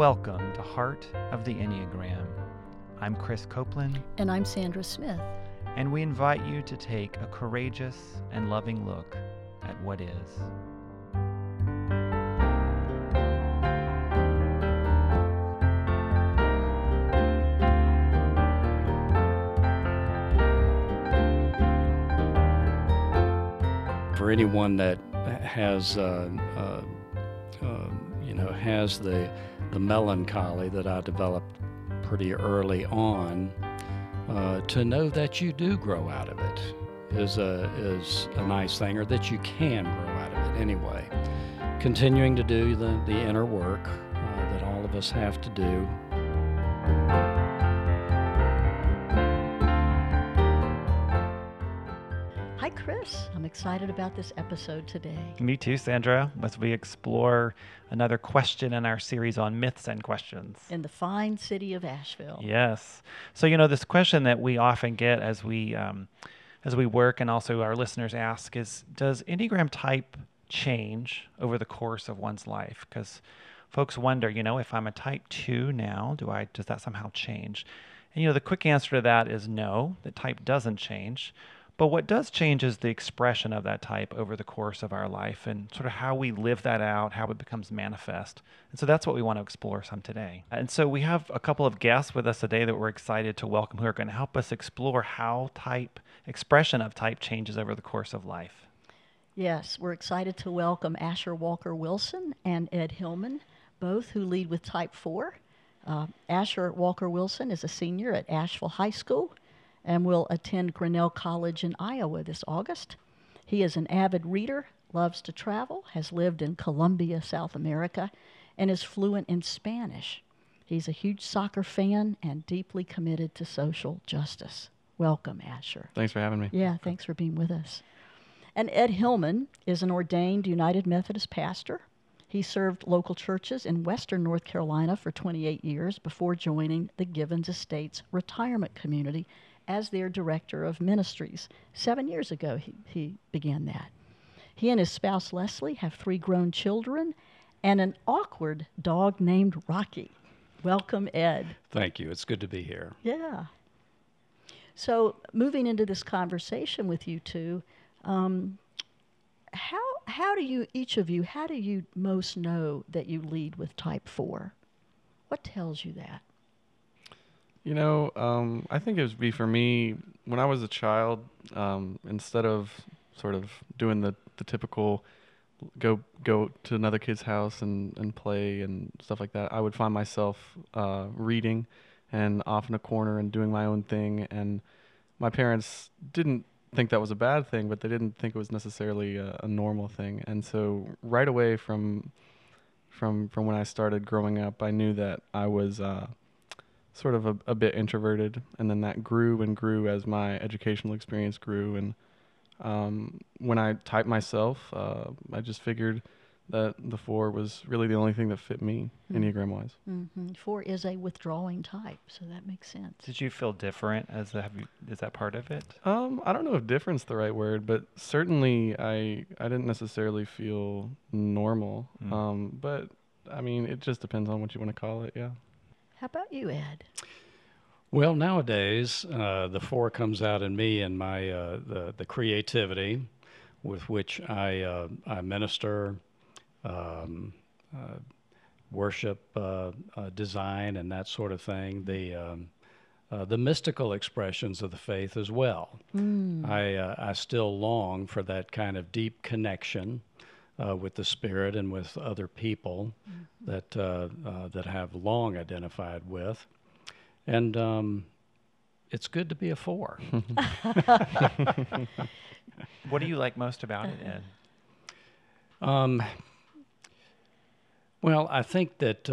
Welcome to Heart of the Enneagram. I'm Chris Copeland. And I'm Sandra Smith. And we invite you to take a courageous and loving look at what is. For anyone that has the melancholy that I developed pretty early on, to know that you do grow out of it is a nice thing, or that you can grow out of it anyway. Continuing to do the inner work that all of us have to do. Chris, I'm excited about this episode today. Me too, Sandra, as we explore another question in our series on myths and questions. In the fine city of Asheville. Yes. So, this question that we often get as we work, and also our listeners ask, is, does Enneagram type change over the course of one's life? Because folks wonder, if I'm a type 2 now, does that somehow change? And, the quick answer to that is no, the type doesn't change. But what does change is the expression of that type over the course of our life and sort of how we live that out, how it becomes manifest. And so that's what we want to explore some today. And so we have a couple of guests with us today that we're excited to welcome who are going to help us explore how expression of type changes over the course of life. Yes, we're excited to welcome Asher Walker-Wilson and Ed Hillman, both who lead with type 4. Asher Walker-Wilson is a senior at Asheville High School and will attend Grinnell College in Iowa this August. He is an avid reader, loves to travel, has lived in Colombia, South America, and is fluent in Spanish. He's a huge soccer fan and deeply committed to social justice. Welcome, Asher. Thanks for having me. Yeah, thanks for being with us. And Ed Hillman is an ordained United Methodist pastor. He served local churches in western North Carolina for 28 years before joining the Givens Estates retirement community as their director of ministries. 7 years ago, he began that. He and his spouse, Leslie, have 3 grown children and an awkward dog named Rocky. Welcome, Ed. Thank you. It's good to be here. Yeah. So moving into this conversation with you two, how do you most know that you lead with type 4? What tells you that? I think it would be, for me, when I was a child, instead of sort of doing the typical go to another kid's house and play and stuff like that, I would find myself reading and off in a corner and doing my own thing. And my parents didn't think that was a bad thing, but they didn't think it was necessarily a normal thing. And so right away from when I started growing up, I knew that I was sort of a bit introverted, and then that grew and grew as my educational experience grew. And when I typed myself, I just figured that the 4 was really the only thing that fit me, Enneagram-wise. Mm-hmm. 4 is a withdrawing type, so that makes sense. Did you feel different? Is that part of it? I don't know if different's the right word, but certainly I didn't necessarily feel normal. But, it just depends on what you want to call it, yeah. How about you, Ed? Well, nowadays, the 4 comes out in me and my the creativity with which I minister, worship, design, and that sort of thing. The mystical expressions of the faith as well. I still long for that kind of deep connection with the Spirit and with other people that that have long identified with, and it's good to be a 4. What do you like most about it, Ed? Well, I think that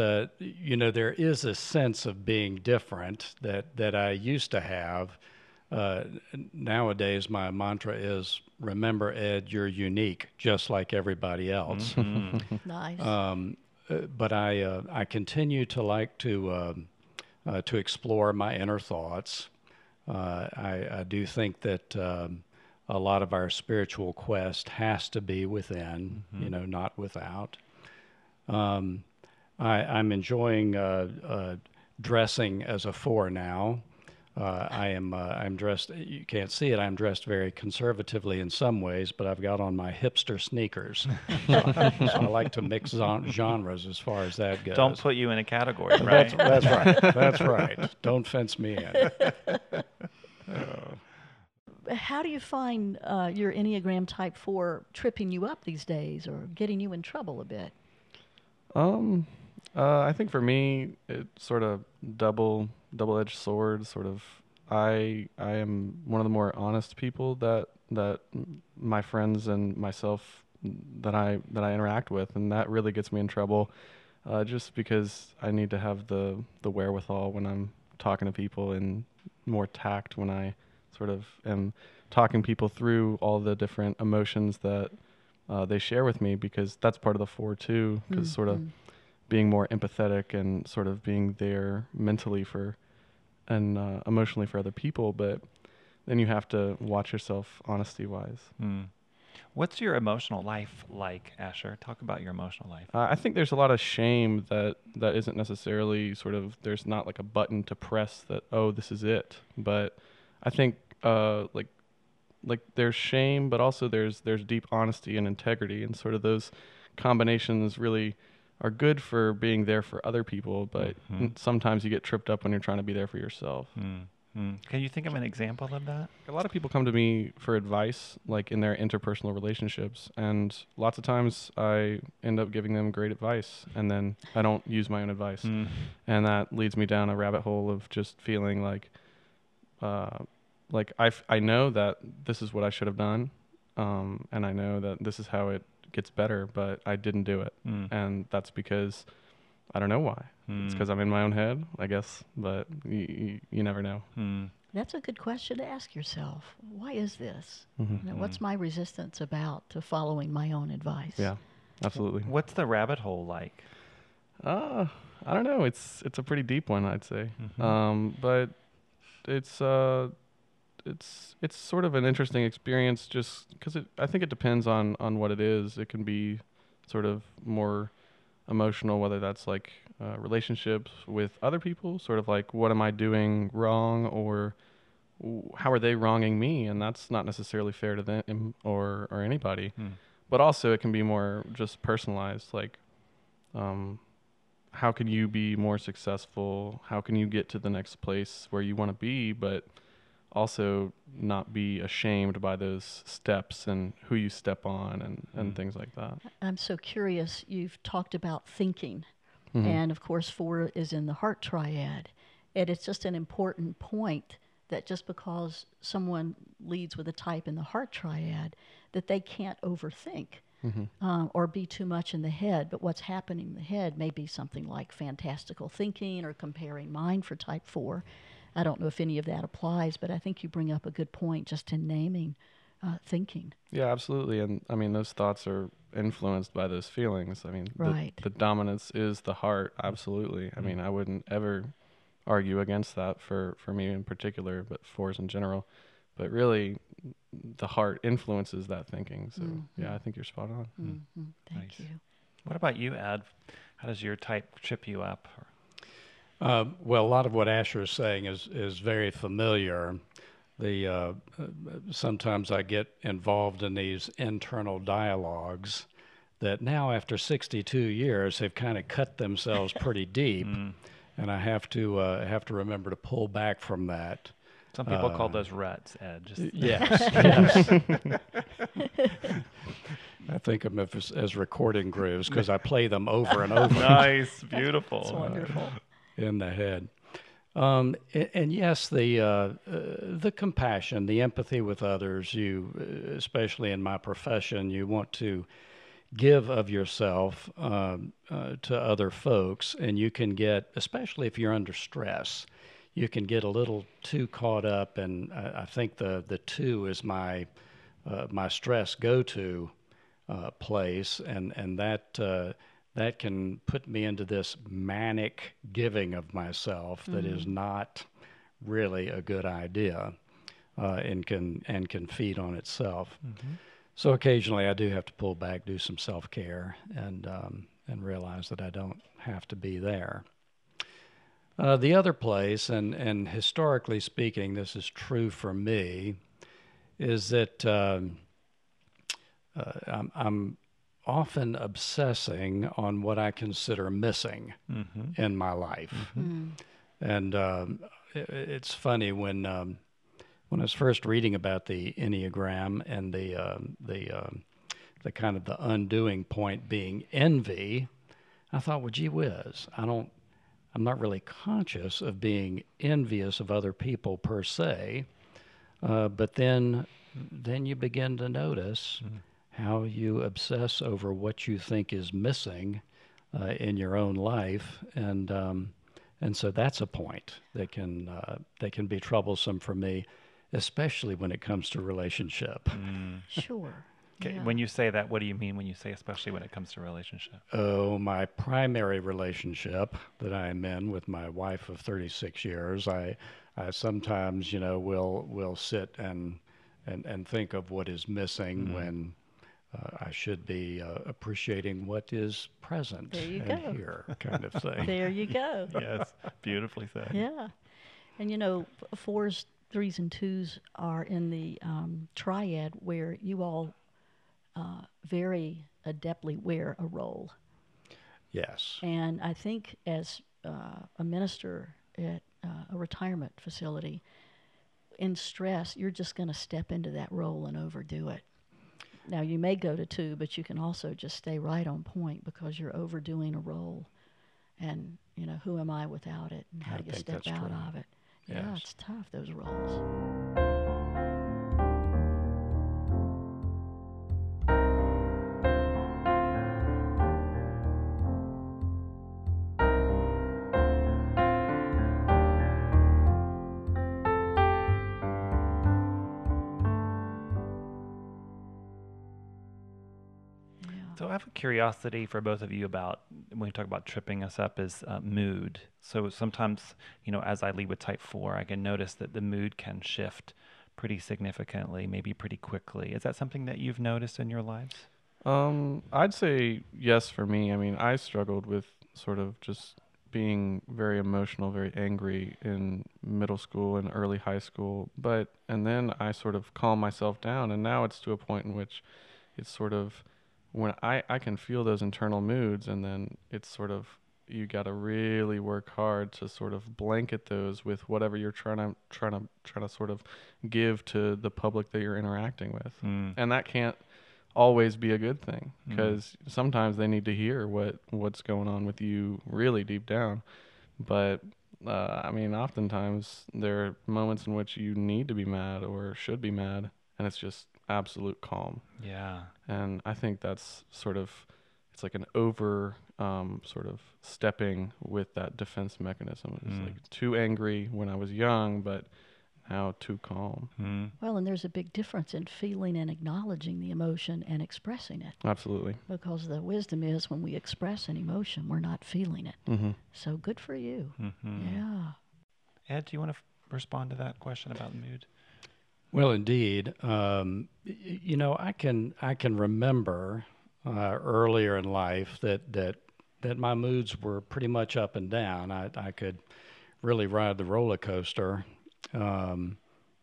there is a sense of being different that I used to have. Nowadays, my mantra is, remember, Ed, you're unique, just like everybody else. Mm-hmm. Nice. But I continue to like to explore my inner thoughts. I do think that a lot of our spiritual quest has to be within, not without. I'm enjoying dressing as a four now. I'm dressed, you can't see it, I'm dressed very conservatively in some ways, but I've got on my hipster sneakers. So I like to mix genres as far as that goes. Don't put you in a category, right? That's right. That's right. Don't fence me in. How do you find your Enneagram Type 4 tripping you up these days or getting you in trouble a bit? I think for me, it's sort of double-edged sword. Sort of, I am one of the more honest people that my friends and myself that I interact with, and that really gets me in trouble, just because I need to have the wherewithal when I'm talking to people, and more tact when I sort of am talking people through all the different emotions that they share with me, because that's part of the four too, because sort of being more empathetic and sort of being there mentally and emotionally for other people, but then you have to watch yourself honesty-wise. Mm. What's your emotional life like, Asher? Talk about your emotional life. I think there's a lot of shame that isn't necessarily sort of, there's not like a button to press that, oh, this is it. But I think like there's shame, but also there's deep honesty and integrity, and sort of those combinations really are good for being there for other people, but sometimes you get tripped up when you're trying to be there for yourself. Mm-hmm. Can you think of an example of that? A lot of people come to me for advice, like in their interpersonal relationships, and lots of times I end up giving them great advice, and then I don't use my own advice. Mm. And that leads me down a rabbit hole of just feeling like I know that this is what I should have done, and I know that this is how it gets better, but I didn't do it. Mm. And that's because I don't know why. Mm. It's because I'm in my own head, I guess, but you never know. Mm. That's a good question to ask yourself. Why is this? Mm-hmm. What's my resistance about to following my own advice? Yeah, absolutely. What's the rabbit hole like? I don't know. It's a pretty deep one, I'd say. Mm-hmm. But it's sort of an interesting experience, just because I think it depends on what it is. It can be sort of more emotional, whether that's like relationships with other people, sort of like what am I doing wrong, or how are they wronging me, and that's not necessarily fair to them or anybody. Mm. But also it can be more just personalized, like how can you be more successful? How can you get to the next place where you want to be, but also not be ashamed by those steps and who you step on and things like that. I'm so curious. You've talked about thinking. Mm-hmm. And, of course, four is in the heart triad. And it's just an important point that just because someone leads with a type in the heart triad, that they can't overthink or be too much in the head. But what's happening in the head may be something like fantastical thinking or comparing mind for type four. I don't know if any of that applies, but I think you bring up a good point just in naming thinking. Yeah, absolutely. And I mean, those thoughts are influenced by those feelings. I mean, right. The dominance is the heart. Absolutely. I mean, I wouldn't ever argue against that for me in particular, but fours in general. But really, the heart influences that thinking. So yeah, I think you're spot on. Mm-hmm. Thank you. What about you, Ed? How does your type trip you up? Well, a lot of what Asher is saying is very familiar. Sometimes I get involved in these internal dialogues that now after 62 years, they've kind of cut themselves pretty deep, and I have to remember to pull back from that. Some people call those ruts, Ed. Yes. I think of them as recording grooves because I play them over and over. Nice, beautiful. That's wonderful. In the head. And yes, the compassion, the empathy with others, you, especially in my profession, you want to give of yourself to other folks, and you can get, especially if you're under stress, you can get a little too caught up, and I think the two is my stress go-to place, and that... that can put me into this manic giving of myself that is not really a good idea and can feed on itself. So occasionally I do have to pull back, do some self-care, and and realize that I don't have to be there. The other place, and historically speaking, this is true for me, is that I'm often obsessing on what I consider missing mm-hmm. in my life. Mm-hmm. And it's funny when I was first reading about the Enneagram and the kind of the undoing point being envy, I thought, well, gee whiz, I'm not really conscious of being envious of other people per se, but then you begin to notice mm-hmm. how you obsess over what you think is missing in your own life, and so that's a point that can be troublesome for me, especially when it comes to relationship. Mm. Sure. Yeah. When you say that, what do you mean when you say especially when it comes to relationship? Oh, my primary relationship that I am in with my wife of 36 years, I sometimes, you know, will sit and think of what is missing mm-hmm. when I should be appreciating what is present and here kind of thing. There you go. Yes, beautifully said. Yeah. And, you know, fours, threes, and twos are in the triad where you all very adeptly wear a role. Yes. And I think as a minister at a retirement facility, in stress, you're just going to step into that role and overdo it. Now, you may go to two, but you can also just stay right on point because you're overdoing a role. And, you know, who am I without it? And how do you step out of it? Yes. Yeah, it's tough, those roles. I have a curiosity for both of you about, when you talk about tripping us up, is mood. So sometimes, you know, as I lead with type 4, I can notice that the mood can shift pretty significantly, maybe pretty quickly. Is that something that you've noticed in your lives? I'd say yes for me. I mean, I struggled with sort of just being very emotional, very angry in middle school and early high school. And then I sort of calmed myself down, and now it's to a point in which it's sort of, when I can feel those internal moods, and then it's sort of, you got to really work hard to sort of blanket those with whatever you're trying to sort of give to the public that you're interacting with. Mm. And that can't always be a good thing, because sometimes they need to hear what's going on with you really deep down. But I mean, oftentimes there are moments in which you need to be mad or should be mad, and it's just absolute calm. Yeah. And I think that's sort of, it's like an over sort of stepping with that defense mechanism. It's like too angry when I was young, but now too calm. Mm. Well, and there's a big difference in feeling and acknowledging the emotion and expressing it. Absolutely. Because the wisdom is when we express an emotion, we're not feeling it. Mm-hmm. So good for you. Mm-hmm. Yeah. Ed, do you want to respond to that question about mood? Well, indeed. You know, I can remember earlier in life that my moods were pretty much up and down. I could really ride the roller coaster. I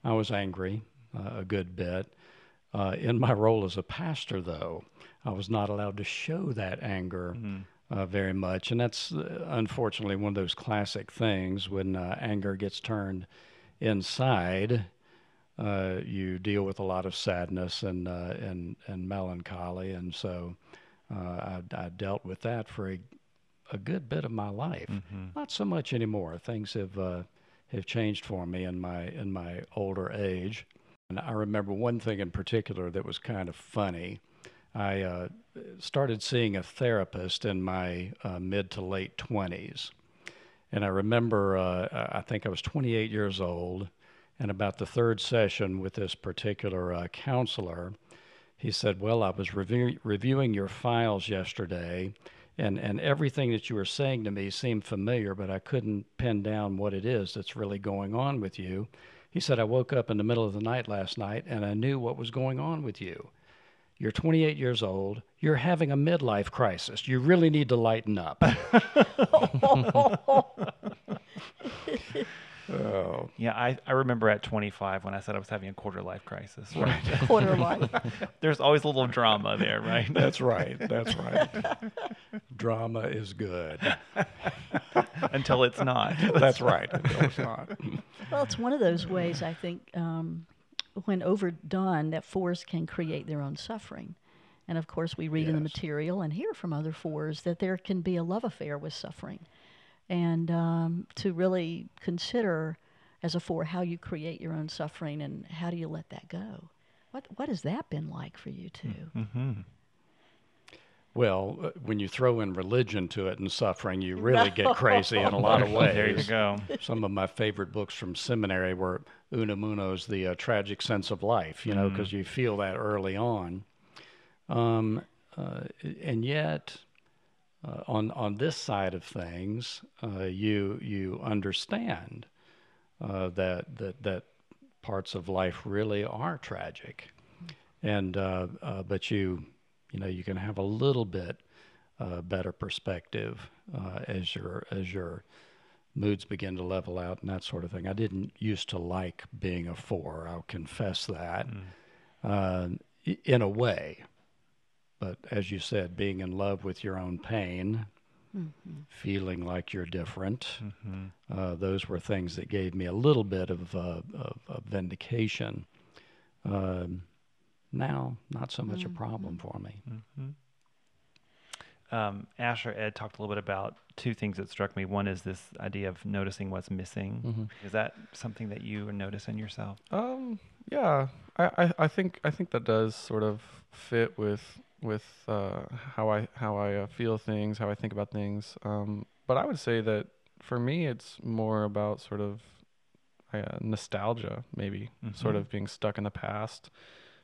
was angry a good bit. In my role as a pastor, though, I was not allowed to show that anger very much. And that's unfortunately one of those classic things when anger gets turned inside. You deal with a lot of sadness and melancholy, and so I dealt with that for a good bit of my life. Mm-hmm. Not so much anymore. Things have changed for me in my older age. And I remember one thing in particular that was kind of funny. I started seeing a therapist in my mid to late 20s, and I remember I think I was 28 years old. And about the third session with this particular counselor, he said, well, I was reviewing your files yesterday, and everything that you were saying to me seemed familiar, but I couldn't pin down what it is that's really going on with you. He said, I woke up in the middle of the night last night, and I knew what was going on with you. You're 28 years old. You're having a midlife crisis. You really need to lighten up. Oh. Yeah, I remember at 25 when I said I was having a quarter-life crisis. Right. Quarter-life. There's always a little drama there, right? That's right. That's right. Drama is good. Until it's not. That's right. Until it's not. Well, it's one of those ways, I think, when overdone, that fours can create their own suffering. And, of course, we read in the material and hear from other fours that there can be a love affair with suffering. And to really consider, as a four, how you create your own suffering and how do you let that go. What has that been like for you two? Mm-hmm. Well, when you throw in religion to it and suffering, you really get crazy in a lot of ways. There you go. Some of my favorite books from seminary were Unamuno's The Tragic Sense of Life, you know, because you feel that early on. And yet... on this side of things, you understand that parts of life really are tragic, and but you know you can have a little bit better perspective as your moods begin to level out and that sort of thing. I didn't used to like being a four. I'll confess that in a way. But as you said, being in love with your own pain, feeling like you're different, those were things that gave me a little bit of vindication. Now, not so much a problem for me. Asher, Ed talked a little bit about two things that struck me. One is this idea of noticing what's missing. Is that something that you notice in yourself? Yeah, I think that does sort of fit with how I feel things, how I think about things. But I would say that for me, it's more about sort of nostalgia, maybe sort of being stuck in the past,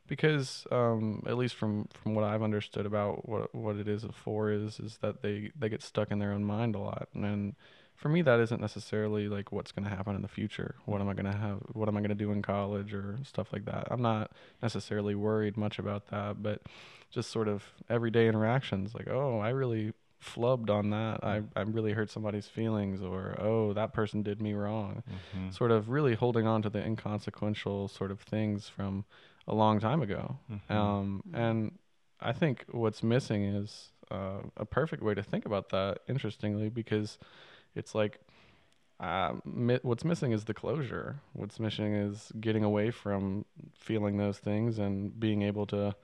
because at least from what I've understood about what it is a four is that they get stuck in their own mind a lot. And for me, that isn't necessarily like what's going to happen in the future. What am I going to have? What am I going to do in college or stuff like that? I'm not necessarily worried much about that, but just sort of everyday interactions like, oh, I really flubbed on that. I really hurt somebody's feelings, or, oh, that person did me wrong. Sort of really holding on to the inconsequential sort of things from a long time ago. And I think what's missing is a perfect way to think about that, interestingly, because it's like what's missing is the closure. What's missing is getting away from feeling those things and being able to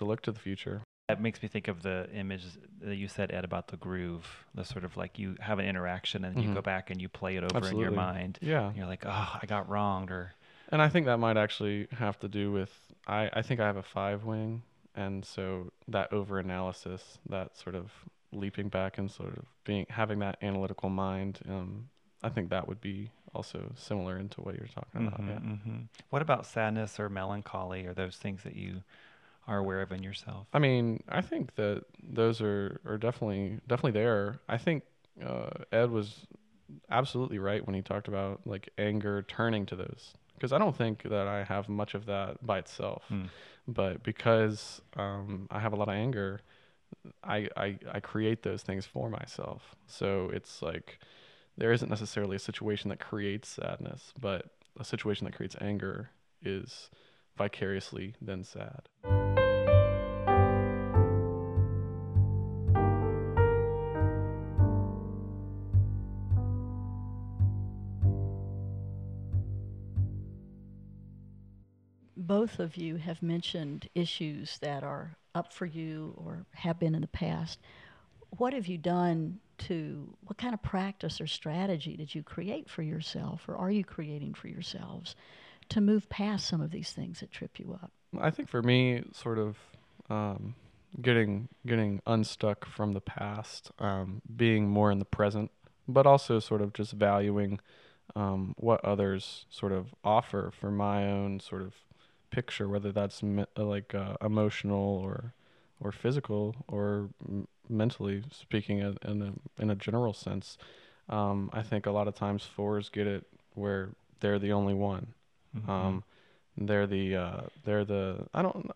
look to the future. That makes me think of the image that you said, Ed, about the groove. The sort of like you have an interaction and you go back and you play it over in your mind. Yeah. And you're like, oh, I got wronged. And I think that might actually have to do with, I think I have a five wing. And so that over-analysis, that sort of leaping back and sort of having that analytical mind, I think that would be also similar into what you're talking about. What about sadness or melancholy or those things that you are aware of in yourself? I mean, I think that those are definitely there. I think Ed was absolutely right when he talked about like anger turning to those, because I don't think that I have much of that by itself, but because I have a lot of anger, I create those things for myself. So it's like there isn't necessarily a situation that creates sadness, but a situation that creates anger is vicariously then sad. Both of you have mentioned issues that are up for you or have been in the past. What have you done to, what kind of practice or strategy did you create for yourself, or are you creating for yourselves, to move past some of these things that trip you up? I think for me, sort of getting unstuck from the past, being more in the present, but also sort of just valuing what others sort of offer for my own sort of picture, whether that's emotional or physical or mentally speaking in a general sense. I think a lot of times fours get it where they're the only one. I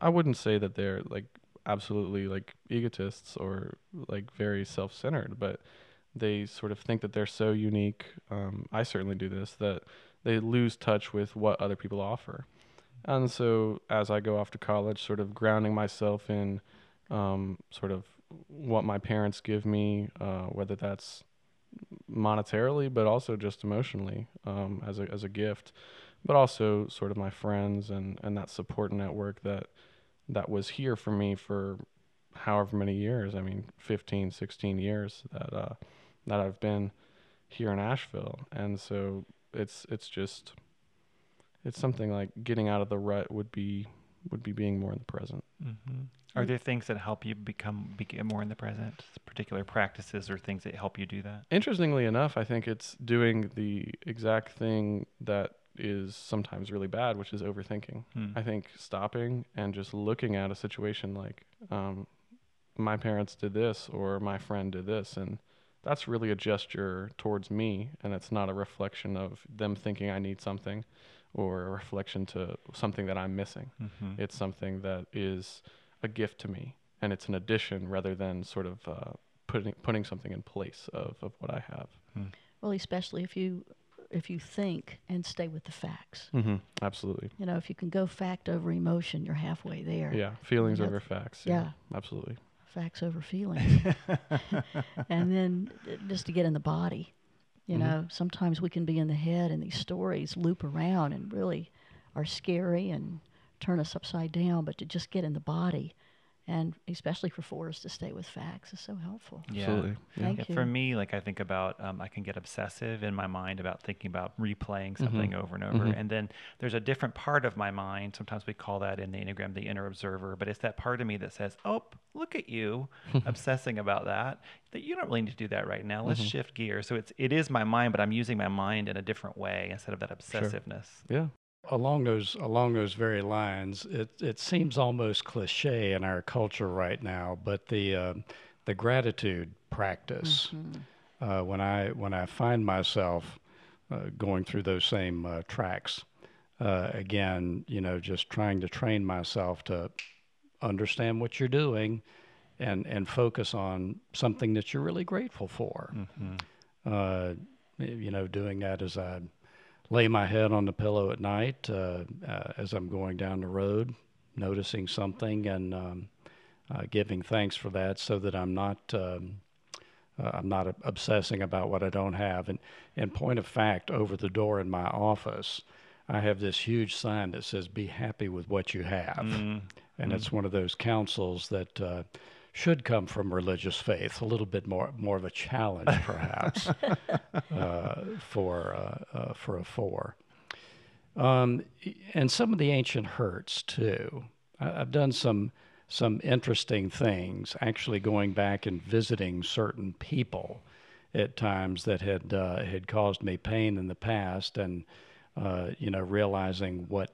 wouldn't say that they're like absolutely like egotists or like very self-centered, but they sort of think that they're so unique. I certainly do this, that they lose touch with what other people offer. And so as I go off to college, sort of grounding myself in sort of what my parents give me, whether that's monetarily, but also just emotionally, as a gift, but also sort of my friends and that support network that was here for me for however many years, I mean, 15, 16 years that I've been here in Asheville. And so it's something like getting out of the rut would be being more in the present. Mm-hmm. Are there things that help you become more in the present, particular practices or things that help you do that? Interestingly enough, I think it's doing the exact thing that is sometimes really bad, which is overthinking. I think stopping and just looking at a situation like, my parents did this or my friend did this, and that's really a gesture towards me, and it's not a reflection of them thinking I need something or a reflection to something that I'm missing. Mm-hmm. It's something that is a gift to me, and it's an addition rather than sort of putting something in place of what I have. Mm. Well, especially if you think and stay with the facts. Mm-hmm. Absolutely. You know, if you can go fact over emotion, you're halfway there. Yeah, feelings over facts. Yeah, absolutely. Facts over feelings. And then just to get in the body. You know, mm-hmm. sometimes we can be in the head and these stories loop around and really are scary and turn us upside down, but to just get in the body, and especially for fours to stay with facts, is so helpful. Yeah. Absolutely. Yeah. Thank you. For me, like, I think about, I can get obsessive in my mind about thinking about replaying something mm-hmm. over and over. Mm-hmm. And then there's a different part of my mind. Sometimes we call that in the Enneagram the inner observer, but it's that part of me that says, oh, look at you obsessing about that you don't really need to do that right now. Let's mm-hmm. shift gears. So it is my mind, but I'm using my mind in a different way instead of that obsessiveness. Sure. Yeah. Along those very lines, it seems almost cliche in our culture right now, but the gratitude practice, mm-hmm. When I find myself going through those same tracks, again, you know, just trying to train myself to understand what you're doing and focus on something that you're really grateful for. Mm-hmm. You know, doing that as I lay my head on the pillow at night as I'm going down the road, noticing something and giving thanks for that, so that I'm not obsessing about what I don't have. And point of fact, over the door in my office, I have this huge sign that says, "Be happy with what you have." Mm-hmm. And it's one of those counsels that should come from religious faith, a little bit more of a challenge, perhaps, for a four. And some of the ancient hurts, too. I've done some interesting things, actually going back and visiting certain people at times that had caused me pain in the past, and, you know, realizing what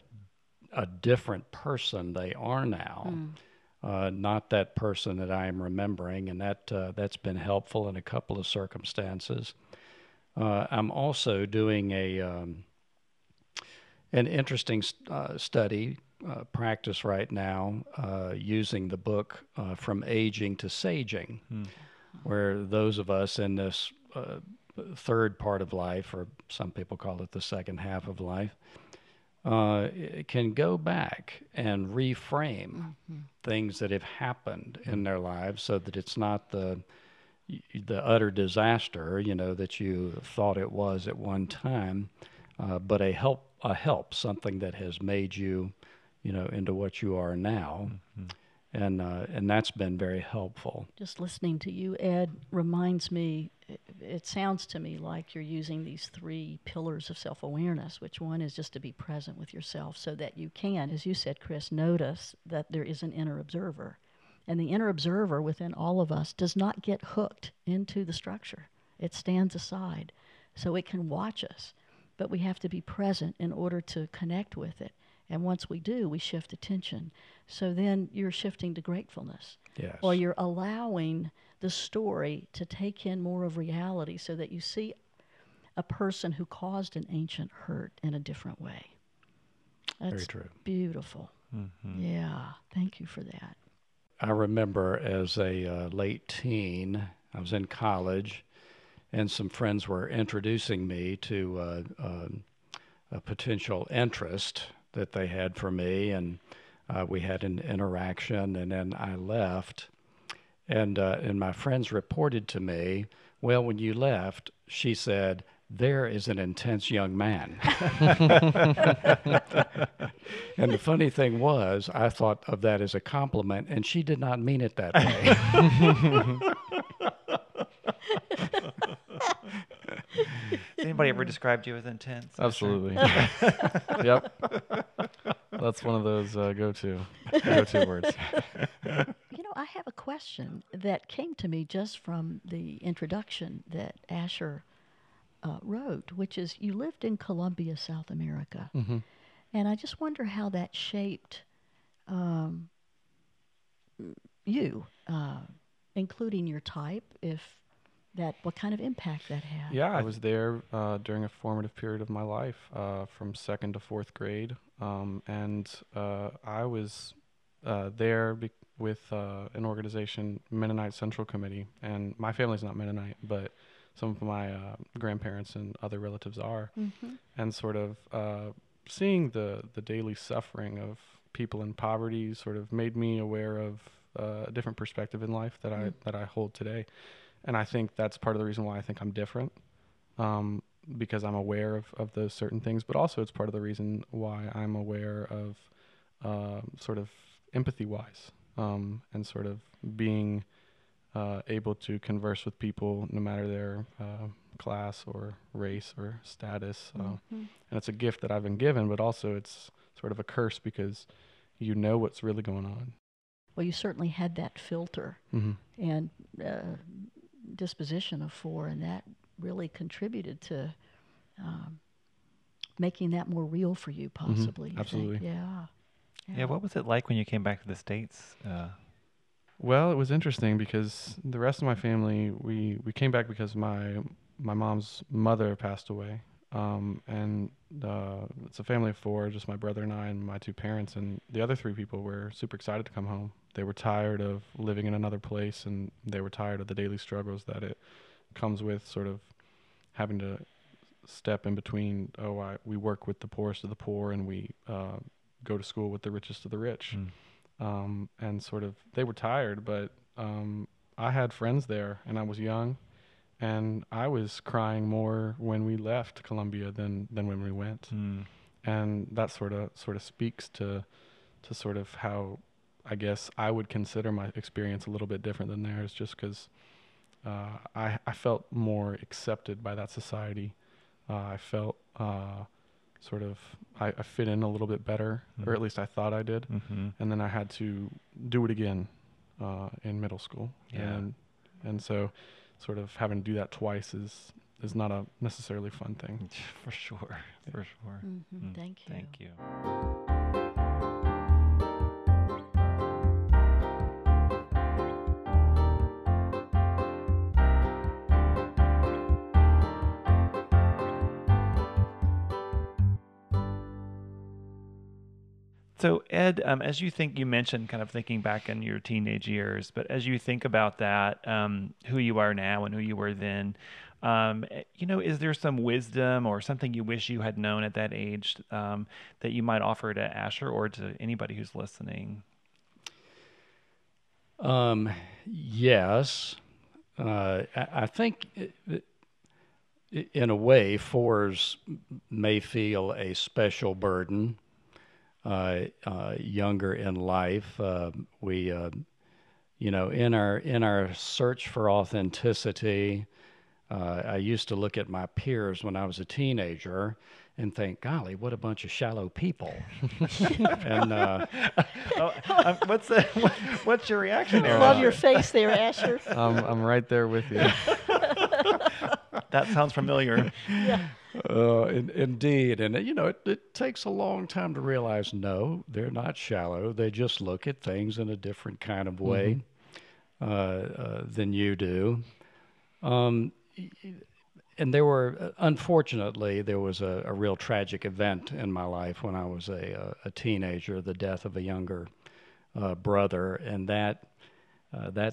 a different person they are now. Mm. Not that person that I am remembering, and that's been helpful in a couple of circumstances. I'm also doing an interesting study practice right now, using the book From Aging to Saging, where those of us in this third part of life, or some people call it the second half of life, can go back and reframe mm-hmm. things that have happened in their lives, so that it's not the utter disaster, you know, that you thought it was at one time, but a help, something that has made you, you know, into what you are now, mm-hmm. and that's been very helpful. Just listening to you, Ed, reminds me. It sounds to me like you're using these three pillars of self-awareness, which one is just to be present with yourself so that you can, as you said, Chris, notice that there is an inner observer. And the inner observer within all of us does not get hooked into the structure. It stands aside, so it can watch us. But we have to be present in order to connect with it. And once we do, we shift attention. So then you're shifting to gratefulness. Yes. Or you're allowing the story to take in more of reality, so that you see a person who caused an ancient hurt in a different way. That's very true. Beautiful. Mm-hmm. Yeah. Thank you for that. I remember as a late teen, I was in college, and some friends were introducing me to a potential interest that they had for me, and we had an interaction, and then I left. And my friends reported to me, well, when you left, she said, there is an intense young man. And the funny thing was, I thought of that as a compliment, and she did not mean it that way. Has anybody ever described you as intense? Absolutely. Yep. That's one of those go-to words. You know, I have a question that came to me just from the introduction that Asher wrote, which is you lived in Colombia, South America. Mm-hmm. And I just wonder how that shaped you, including your type, what kind of impact that had. Yeah, I was there during a formative period of my life, from second to fourth grade. I was there with an organization, Mennonite Central Committee. And my family's not Mennonite, but some of my grandparents and other relatives are. Mm-hmm. And sort of seeing the daily suffering of people in poverty sort of made me aware of a different perspective in life that, mm-hmm. that I hold today. And I think that's part of the reason why I think I'm different, because I'm aware of those certain things. But also it's part of the reason why I'm aware of sort of empathy-wise, and sort of being able to converse with people no matter their class or race or status. Mm-hmm. And it's a gift that I've been given, but also it's sort of a curse because you know what's really going on. Well, you certainly had that filter, mm-hmm. and disposition of four, and that really contributed to making that more real for you, possibly. Mm-hmm. Absolutely. Yeah. What was it like when you came back to the States? Well, it was interesting because the rest of my family, we came back because my mom's mother passed away. It's a family of four, just my brother and I and my two parents, and the other three people were super excited to come home. They were tired of living in another place, and they were tired of the daily struggles that it comes with sort of having to step in between, we work with the poorest of the poor, and we go to school with the richest of the rich. Mm. And sort of, they were tired, but I had friends there, and I was young. And I was crying more when we left Colombia than when we went. Mm. And that sort of speaks to sort of how, I guess, I would consider my experience a little bit different than theirs, just because I felt more accepted by that society. I felt sort of, I fit in a little bit better, mm. or at least I thought I did. Mm-hmm. And then I had to do it again in middle school. Yeah. And so sort of having to do that twice is not a necessarily fun thing. For sure, yeah. For sure. Mm-hmm. Mm. Thank you. Thank you. So Ed, as you think, you mentioned kind of thinking back in your teenage years, but as you think about that, who you are now and who you were then, is there some wisdom or something you wish you had known at that age that you might offer to Asher or to anybody who's listening? Yes. I think in a way, fours may feel a special burden. Younger in life, in our search for authenticity, I used to look at my peers when I was a teenager and think, golly, what a bunch of shallow people. And what's your reaction there? I love your face there, Asher. I'm right there with you. That sounds familiar. Yeah. Indeed. And, it takes a long time to realize, no, they're not shallow. They just look at things in a different kind of way, mm-hmm. Than you do. And there were, unfortunately, there was a real tragic event in my life when I was a teenager, the death of a younger brother, and that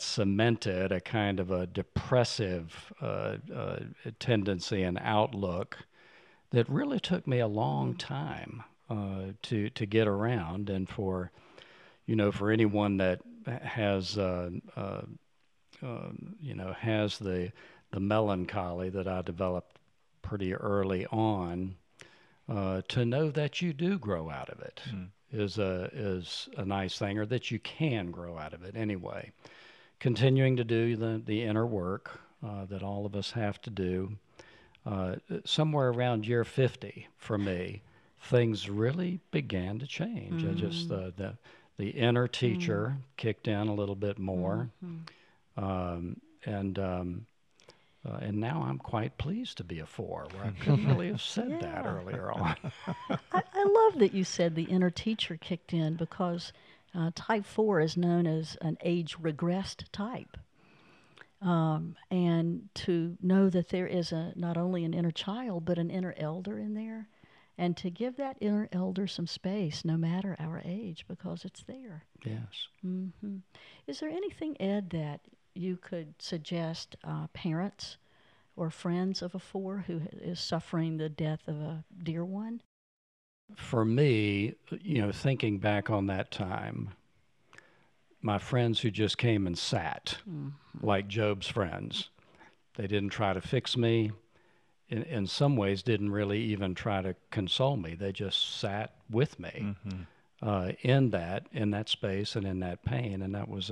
cemented a kind of a depressive tendency and outlook that really took me a long time to get around. And for, you know, for anyone that has, you know, has the melancholy that I developed pretty early on, to know that you do grow out of it is a nice thing, or that you can grow out of it anyway. Continuing to do the inner work that all of us have to do. Somewhere around year 50 for me, things really began to change. Mm-hmm. I just, the inner teacher kicked in a little bit more. Mm-hmm. And now I'm quite pleased to be a four, where I couldn't really have said that earlier on. I love that you said the inner teacher kicked in, because type 4 is known as an age-regressed type. And to know that there is not only an inner child, but an inner elder in there, and to give that inner elder some space, no matter our age, because it's there. Yes. Mm-hmm. Is there anything, Ed, that you could suggest parents or friends of a four who is suffering the death of a dear one? For me, you know, thinking back on that time, my friends who just came and sat, like Job's friends, they didn't try to fix me, in some ways didn't really even try to console me. They just sat with me in that space and in that pain, and that was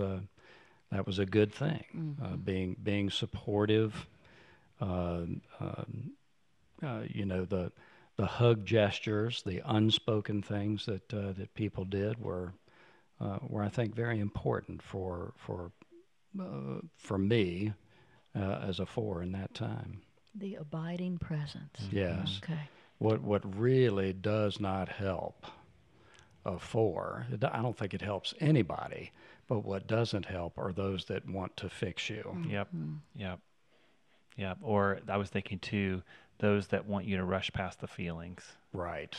a good thing, being supportive. You know, the hug gestures, the unspoken things that that people did were I think very important for me as a four in that time. The abiding presence. Yes. Okay. What really does not help a four, I don't think it helps anybody, but what doesn't help are those that want to fix you. Mm-hmm. Yep. Or I was thinking too, those that want you to rush past the feelings. Right.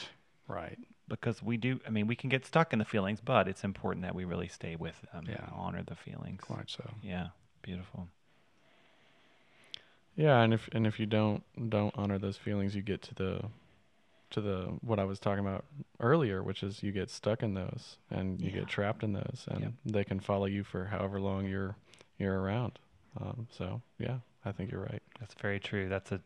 Because we do, I mean, we can get stuck in the feelings, but it's important that we really stay with them and honor the feelings. Quite so. Yeah, beautiful. Yeah, and if you don't honor those feelings, you get to the what I was talking about earlier, which is you get stuck in those and you get trapped in those, and they can follow you for however long you're around. So yeah, I think you're right. That's very true. That's a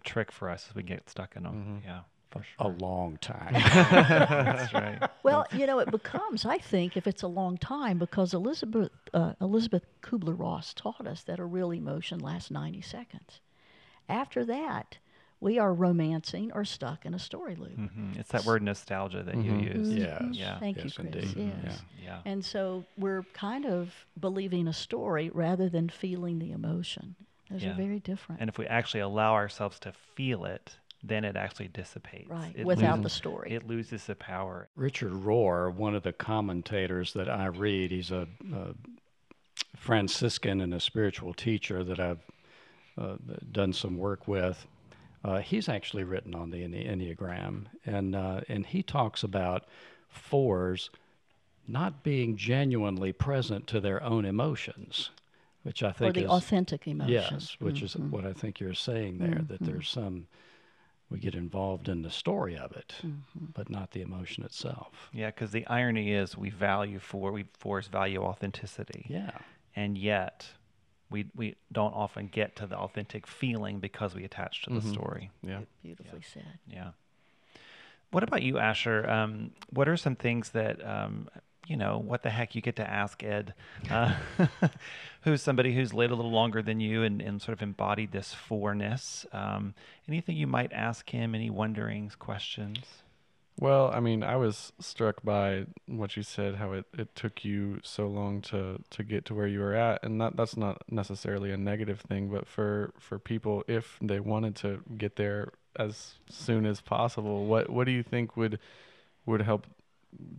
trick for us as we get stuck in them. Mm-hmm. Yeah, for sure. A long time. That's right. Well, you know, it becomes, I think, if it's a long time, because Elizabeth Kubler-Ross taught us that a real emotion lasts 90 seconds. After that, we are romancing or stuck in a story loop. Mm-hmm. It's that word nostalgia that you used. Mm-hmm. Yes. Yeah. Thank you, Chris. Indeed. Yes. Yeah. And so we're kind of believing a story rather than feeling the emotion. Those are very different. And if we actually allow ourselves to feel it, then it actually dissipates. Right, without the story. It loses the power. Richard Rohr, one of the commentators that I read, he's a Franciscan and a spiritual teacher that I've done some work with. He's actually written on the Enneagram, and he talks about fours not being genuinely present to their own emotions, which I think is... Or the authentic emotions. Yes, which is what I think you're saying there, that there's some... We get involved in the story of it, but not the emotion itself. Yeah, because the irony is we fours value authenticity. Yeah. And yet... We don't often get to the authentic feeling because we attach to the story. Yeah. Beautifully said. Yeah. What about you, Asher? What are some things that, you know, what the heck you get to ask Ed, who's somebody who's lived a little longer than you and sort of embodied this fourness? Anything you might ask him, any wonderings, questions? Well, I mean, I was struck by what you said, how it took you so long to get to where you were at. And that's not necessarily a negative thing, but for people, if they wanted to get there as soon as possible, what do you think would help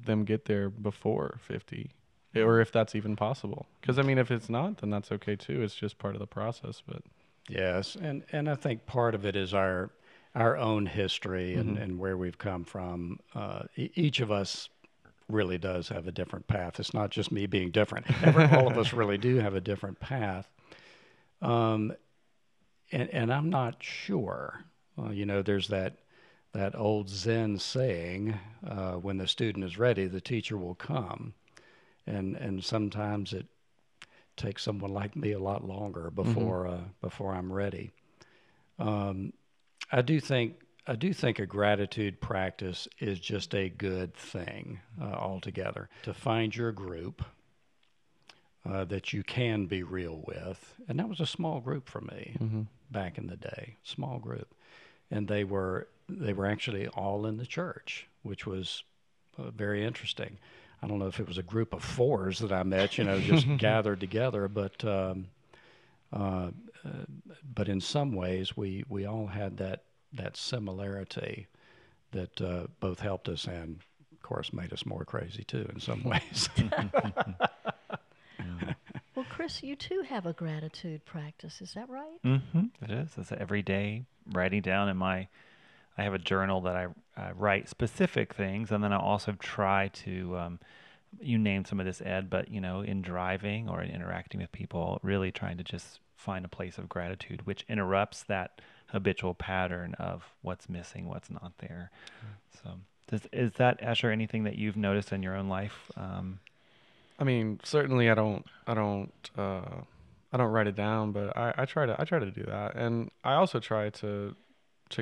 them get there before 50? Or if that's even possible? Because, I mean, if it's not, then that's okay, too. It's just part of the process, but... Yes, and I think part of it is our own history and, mm-hmm. and where we've come from. Each of us really does have a different path. It's not just me being different. All of us really do have a different path. And I'm not sure. You know, there's that old Zen saying, when the student is ready, the teacher will come. And sometimes it takes someone like me a lot longer before mm-hmm. Before I'm ready. I do think a gratitude practice is just a good thing altogether. To find your group that you can be real with, and that was a small group for me mm-hmm. back in the day, small group, and they were actually all in the church, which was very interesting. I don't know if it was a group of fours that I met, you know, just gathered together, but in some ways we all had that similarity that both helped us and, of course, made us more crazy too in some ways. Yeah. Well, Chris, you too have a gratitude practice. Is that right? Mm-hmm. It is. It's every day writing down in my. I have a journal that I write specific things, and then I also try to, you named some of this, Ed, but, you know, in driving or in interacting with people, really trying to just find a place of gratitude, which interrupts that habitual pattern of what's missing, what's not there. Mm-hmm. So is that, Asher, anything that you've noticed in your own life? I mean, certainly I don't write it down, but I try to do that. And I also try to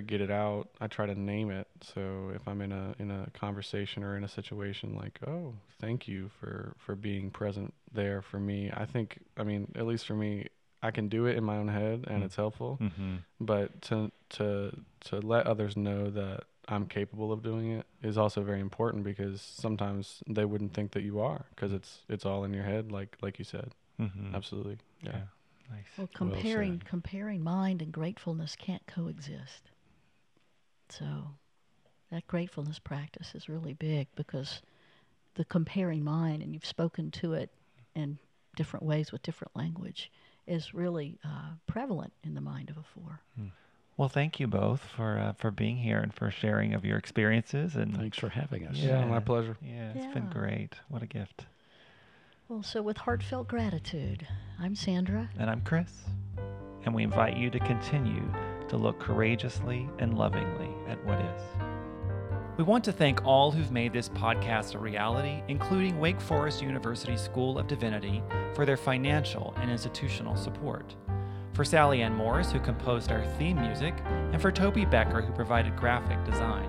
get it out. I try to name it. So if I'm in a conversation or in a situation, like, oh, thank you for being present there for me. I think, I mean, at least for me, I can do it in my own head, and mm-hmm. it's helpful. Mm-hmm. But to let others know that I'm capable of doing it is also very important, because sometimes they wouldn't think that you are, because it's all in your head, like you said. Mm-hmm. Absolutely. Yeah. Nice. Well, comparing mind and gratefulness can't coexist. So that gratefulness practice is really big, because the comparing mind, and you've spoken to it in different ways with different language, is really prevalent in the mind of a four. Well, thank you both for being here and for sharing of your experiences. And thanks for having us. Yeah, my pleasure. Yeah, it's been great. What a gift. Well, so with heartfelt gratitude, I'm Sandra. And I'm Chris. And we invite you to continue to look courageously and lovingly at what is. We want to thank all who've made this podcast a reality, including Wake Forest University School of Divinity, for their financial and institutional support. For Sally Ann Morris, who composed our theme music, and for Toby Becker, who provided graphic design.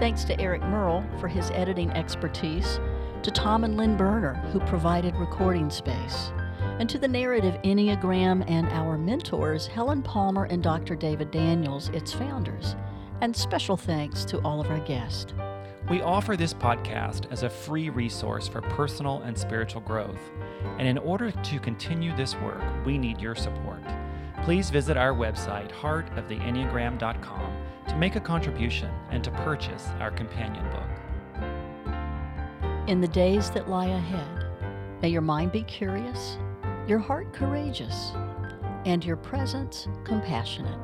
Thanks to Eric Merle for his editing expertise, to Tom and Lynn Berner, who provided recording space, and to the Narrative Enneagram and our mentors, Helen Palmer and Dr. David Daniels, its founders. And special thanks to all of our guests. We offer this podcast as a free resource for personal and spiritual growth. And in order to continue this work, we need your support. Please visit our website, heartofthenneagram.com, to make a contribution and to purchase our companion book. In the days that lie ahead, may your mind be curious, your heart courageous, and your presence compassionate.